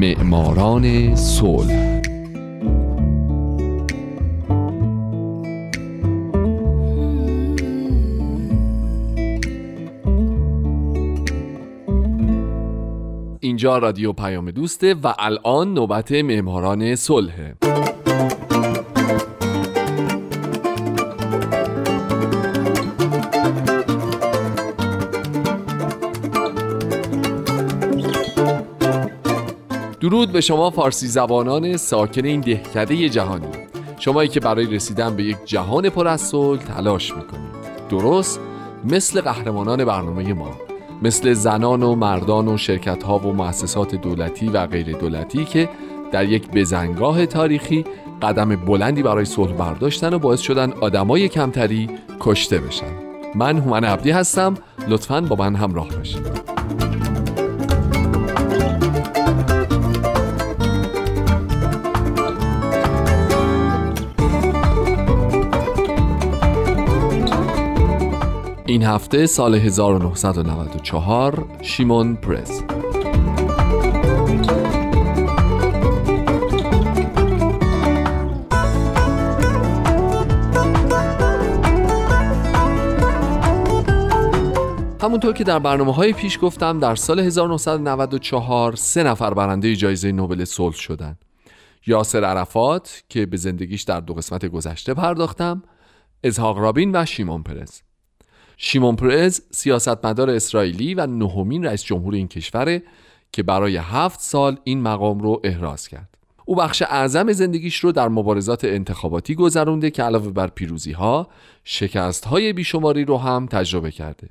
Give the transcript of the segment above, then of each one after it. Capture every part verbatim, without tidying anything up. معماران صلح. اینجا رادیو پیام دوسته و الان نوبت معماران صلح. درود به شما فارسی زبانان ساکن این دهکده جهانی، شمایی که برای رسیدن به یک جهان پر از صلح تلاش میکنید، درست مثل قهرمانان برنامه ما، مثل زنان و مردان و شرکت‌ها و مؤسسات دولتی و غیر دولتی که در یک بزنگاه تاریخی قدم بلندی برای صلح برداشتن و باعث شدن آدمای کمتری کشته بشن. من هومن عبدی هستم، لطفاً با من همراه باشید. این هفته سال هزار و نهصد و نود و چهار، شیمون پرز. همونطور که در برنامه‌های پیش گفتم، در سال هزار و نهصد و نود و چهار سه نفر برنده جایزه نوبل صلح شدند. یاسر عرفات که به زندگیش در دو قسمت گذشته پرداختم، اسحاق رابین و شیمون پرز. شیمون پرز سیاستمدار اسرائیلی و نهمین رئیس جمهور این کشوره که برای هفت سال این مقام رو احراز کرد. او بخش اعظم زندگیش رو در مبارزات انتخاباتی گذرونده که علاوه بر پیروزی‌ها، شکست‌های بیشماری رو هم تجربه کرده.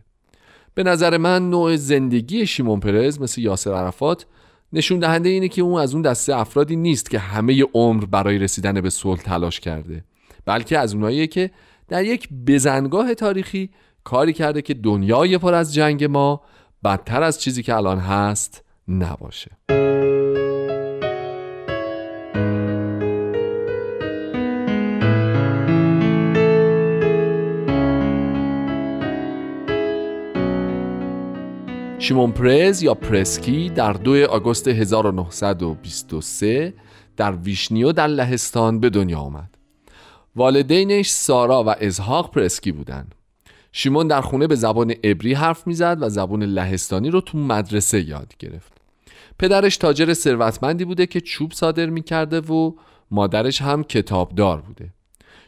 به نظر من نوع زندگی شیمون پرز مثل یاسر عرفات نشون دهنده اینه که اون از اون دسته افرادی نیست که همه عمر برای رسیدن به صلح تلاش کرده، بلکه از اوناییه که در یک بزنگاه تاریخی کاری کرده که دنیای پر از جنگ ما بدتر از چیزی که الان هست نباشه. شیمون پرز یا پرسکی در دوم آگوست هزار و نهصد و بیست و سه در ویشنیو در لهستان به دنیا آمد. والدینش سارا و اسحاق پرسکی بودند. شیمون در خونه به زبان عبری حرف میزد و زبان لهستانی رو تو مدرسه یاد گرفت. پدرش تاجر ثروتمندی بوده که چوب صادر میکرده و مادرش هم کتابدار بوده.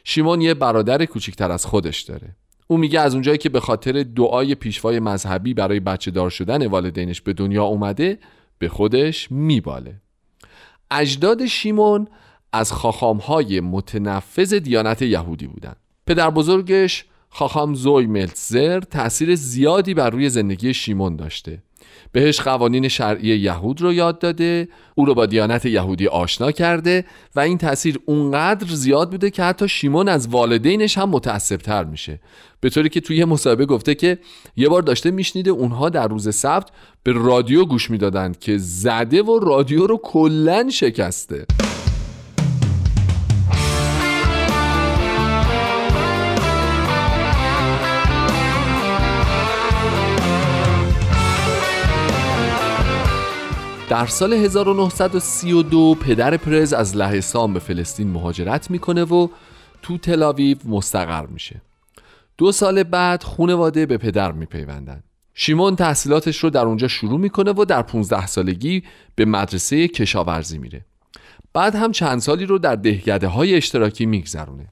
شیمون یه برادر کوچکتر از خودش داره. او میگه از اونجایی که به خاطر دعای پیشوای مذهبی برای بچه دار شدن والدینش به دنیا اومده، به خودش میباله. اجداد شیمون از خاخامهای متنفذ دیانت یهودی بودن. پدر بزرگش خاخام زوی ملتزر تأثیر زیادی بر روی زندگی شیمون داشته. بهش قوانین شرعی یهود رو یاد داده، او رو با دیانت یهودی آشنا کرده و این تأثیر اونقدر زیاد بوده که حتی شیمون از والدینش هم متعصب‌تر میشه. به طوری که توی یه مصاحبه گفته که یه بار داشته میشنیده اونها در روز سبت به رادیو گوش میدادن که زده و رادیو رو کلاً شکسته. در سال هزار و نهصد و سی و دو پدر پرز از لهستان به فلسطین مهاجرت میکنه و تو تل‌آویو مستقر میشه. دو سال بعد خانواده به پدر میپیوندن. شیمون تحصیلاتش رو در اونجا شروع میکنه و در پانزده سالگی به مدرسه کشاورزی میره. بعد هم چند سالی رو در دهکده های اشتراکی میگذرونه.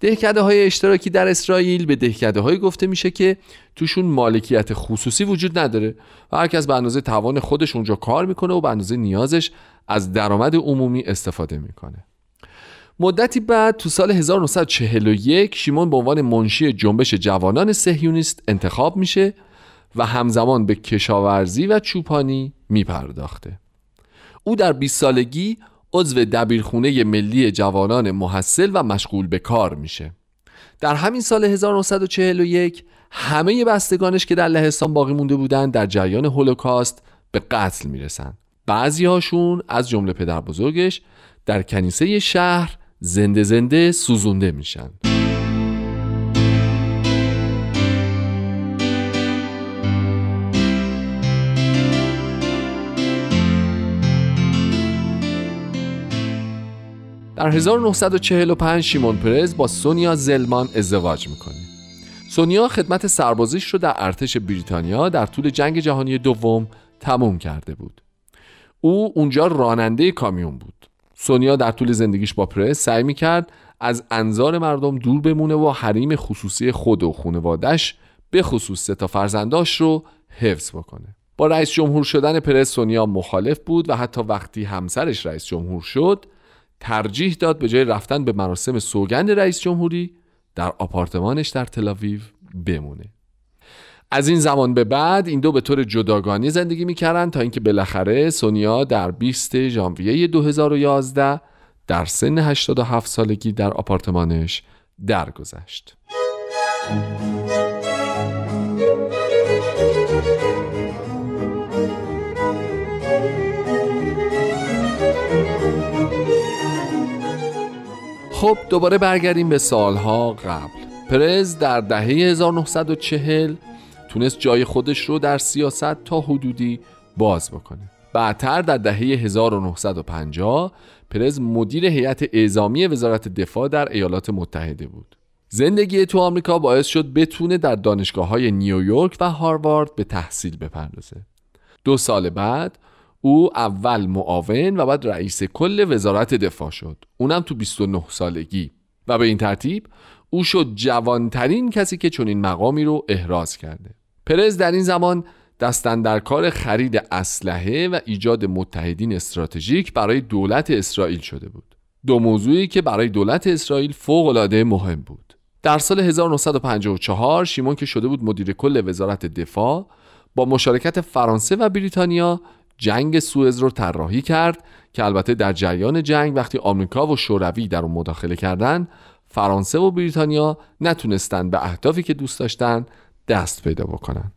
دهکده های اشتراکی در اسرائیل به دهکده هایی گفته میشه که توشون مالکیت خصوصی وجود نداره و هر کس به اندازه توان خودش اونجا کار میکنه و به اندازه نیازش از درآمد عمومی استفاده میکنه. مدتی بعد تو سال هزار و نهصد و چهل و یک شیمون به عنوان منشی جنبش جوانان صهیونیست انتخاب میشه و همزمان به کشاورزی و چوپانی میپرداخته. او در بیست سالگی عضو دبیرخونه ملی جوانان محصل و مشغول به کار میشه. در همین سال هزار و نهصد و چهل و یک همه بستگانش که در لهستان باقی مونده بودن در جریان هولوکاست به قتل میرسن. بعضی هاشون از جمله پدر بزرگش در کنیسه شهر زنده زنده سوزونده میشن. در هزار و نهصد و چهل و پنج شیمون پرز با سونیا زلمان ازدواج میکنه. سونیا خدمت سربازیش رو در ارتش بریتانیا در طول جنگ جهانی دوم تموم کرده بود. او اونجا راننده کامیون بود. سونیا در طول زندگیش با پرز سعی میکرد از انظار مردم دور بمونه و حریم خصوصی خود و خانواده‌اش به خصوص سه تا فرزنداش رو حفظ بکنه. با رئیس جمهور شدن پرز سونیا مخالف بود و حتی وقتی همسرش رئیس جمهور شد ترجیح داد به جای رفتن به مراسم سوگند رئیس جمهوری در آپارتمانش در تل‌آویو بمونه. از این زمان به بعد این دو به طور جداگانه زندگی می‌کردن تا اینکه بالاخره سونیا در بیستم ژانویه دو هزار و یازده در سن هشتاد و هفت سالگی در آپارتمانش درگذشت. خب دوباره برگردیم به سالها قبل. پرز در دهه هزار و نهصد و چهل تونست جای خودش رو در سیاست تا حدودی باز بکنه. بعدتر در دهه هزار و نهصد و پنجاه پرز مدیر هیئت اعزامی وزارت دفاع در ایالات متحده بود. زندگی تو آمریکا باعث شد بتونه در دانشگاه‌های نیویورک و هاروارد به تحصیل بپردازه. دو سال بعد او اول معاون و بعد رئیس کل وزارت دفاع شد. اونم تو بیست و نه سالگی و به این ترتیب او شد جوانترین کسی که چنین مقامی رو احراز کرده. پرز در این زمان دستاندر کار خرید اسلحه و ایجاد متحدین استراتژیک برای دولت اسرائیل شده بود. دو موضوعی که برای دولت اسرائیل فوق‌العاده مهم بود. در سال هزار و نهصد و پنجاه و چهار شیمون که شده بود مدیر کل وزارت دفاع با مشارکت فرانسه و بریتانیا جنگ سوئز رو طراحی کرد که البته در جریان جنگ وقتی آمریکا و شوروی در اون مداخله کردن فرانسه و بریتانیا نتونستن به اهدافی که دوست داشتن دست پیدا بکنن.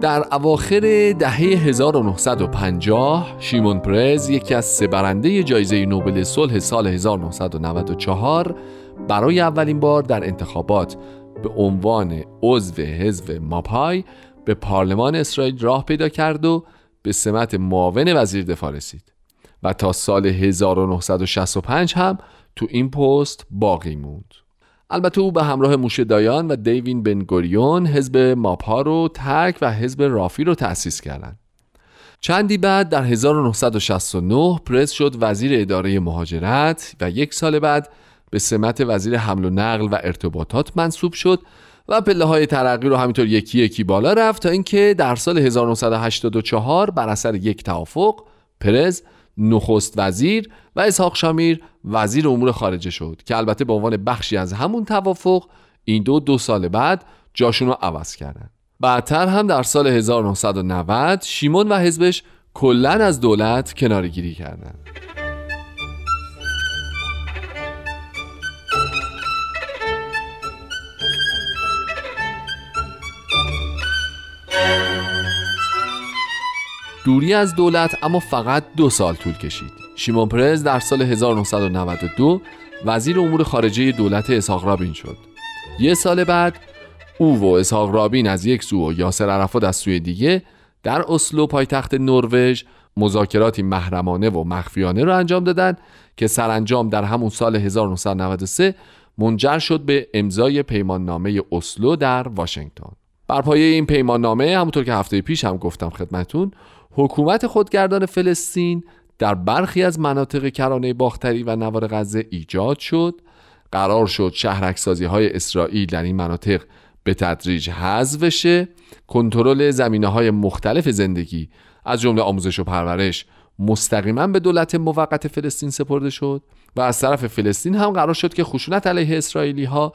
در اواخر دهه هزار و نهصد و پنجاه شیمون پرز یکی از سه برنده جایزه نوبل صلح سال هزار و نهصد و نود و چهار برای اولین بار در انتخابات به عنوان عضو حزب ماپای به پارلمان اسرائیل راه پیدا کرد و به سمت معاون وزیر دفاع رسید و تا سال هزار و نهصد و شصت و پنج هم تو این پست باقی موند. البته او به همراه موشه دایان و دیوین بنگوریون حزب ماپا رو ترک و حزب رافی رو تأسیس کردند. چندی بعد در هزار و نهصد و شصت و نه پرز شد وزیر اداره مهاجرت و یک سال بعد به سمت وزیر حمل و نقل و ارتباطات منصوب شد و پله‌های ترقی رو همینطور یکی یکی بالا رفت تا اینکه در سال هزار و نهصد و هشتاد و چهار بر اثر یک توافق پرز نخست وزیر و اسحاق شامیر وزیر امور خارجه شد که البته به عنوان بخشی از همون توافق این دو دو سال بعد جاشون رو عوض کردن. بعدتر هم در سال هزار و نهصد و نود شیمون و حزبش کلاً از دولت کناره‌گیری کردن. دوری از دولت اما فقط دو سال طول کشید. شیمون پرز در سال هزار و نهصد و نود و دو وزیر امور خارجه دولت اسحاق رابین شد. یک سال بعد او و اسحاق رابین از یک سو و یاسر عرفات از سوی دیگه در اسلو پایتخت نروژ مذاکراتی محرمانه و مخفیانه را انجام دادند که سرانجام در همون سال هزار و نهصد و نود و سه منجر شد به امضای پیماننامه اسلو در واشنگتن. بر پایه این پیماننامه همونطور که هفته پیش هم گفتم خدمتتون حکومت خودگردان فلسطین در برخی از مناطق کرانه باختری و نوار غزه ایجاد شد. قرار شد شهرکسازی‌های اسرائیل در این مناطق به تدریج حذف بشه. کنترل زمینه‌های مختلف زندگی از جمله آموزش و پرورش مستقیما به دولت موقت فلسطین سپرده شد و از طرف فلسطین هم قرار شد که خشونت علیه اسرائیلی‌ها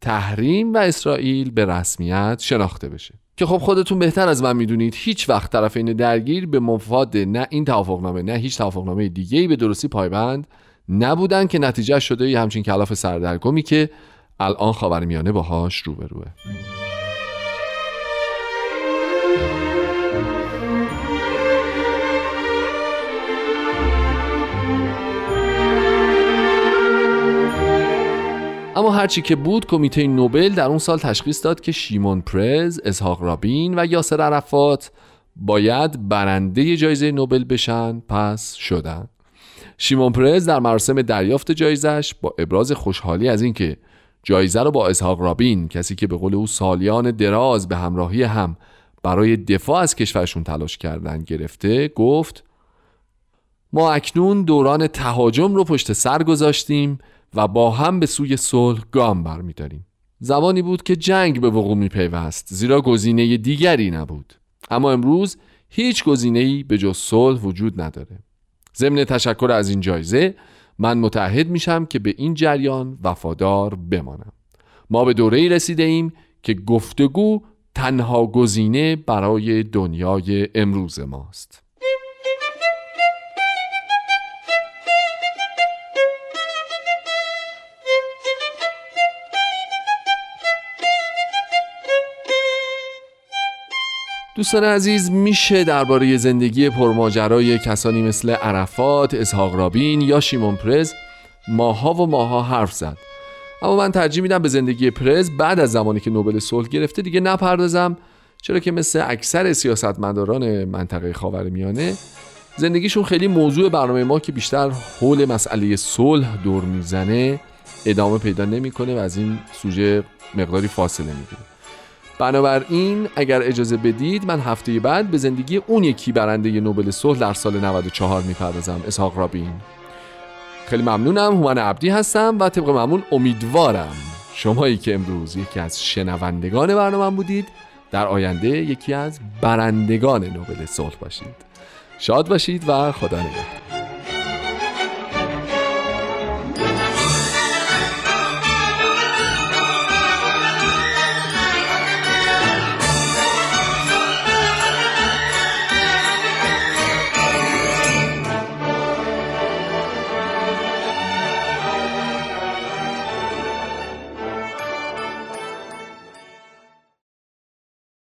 تحریم و اسرائیل به رسمیت شناخته بشه. که خب خودتون بهتر از من میدونید هیچ وقت طرفین درگیر به مفاد نه این توافقنامه نه هیچ توافقنامه دیگه‌ای به درستی پایبند نبودن که نتیجه شده ی همچین کلاف سردرگمی که الان خاورمیانه باهاش روبروه. اما هرچی که بود، کمیته نوبل در اون سال تشخیص داد که شیمون پرز، اسحاق رابین و یاسر عرفات باید برنده جایزه نوبل بشن، پس شدن. شیمون پرز در مراسم دریافت جایزش با ابراز خوشحالی از اینکه جایزه رو با اسحاق رابین، کسی که به قول او سالیان دراز به همراهی هم برای دفاع از کشورشون تلاش کردن گرفته، گفت: ما اکنون دوران تهاجم رو پشت سر گذاشتیم و با هم به سوی صلح گام برمی‌داریم. زمانی بود که جنگ به وقوع می‌پیوست، زیرا گزینه دیگری نبود. اما امروز هیچ گزینه‌ای به جز صلح وجود نداره. ضمن تشکر از این جایزه، من متعهد میشم که به این جریان وفادار بمانم. ما به دوره‌ای رسیده ایم که گفتگو تنها گزینه برای دنیای امروز ماست. دوستان عزیز، میشه درباره زندگی پرماجرای کسانی مثل عرفات، اسحاق رابین یا شیمون پرز ماها و ماها حرف زد، اما من ترجیح میدم به زندگی پرز بعد از زمانی که نوبل صلح گرفته دیگه نپردازم، چرا که مثل اکثر سیاستمداران منطقه خاورمیانه زندگیشون خیلی موضوع برنامه ما که بیشتر حول مسئله صلح دور میزنه ادامه پیدا نمیکنه و از این سوژه مقداری فاصله میگیره. بنابراین اگر اجازه بدید من هفته بعد به زندگی اون یکی برنده نوبل صلح در سال نود و چهار میپردازم، اسحاق رابین. خیلی ممنونم. هومن عبدی هستم و طبق معمول امیدوارم شمایی که امروز یکی از شنوندگان برنامه بودید در آینده یکی از برندگان نوبل صلح باشید. شاد باشید و خدا نگهدار.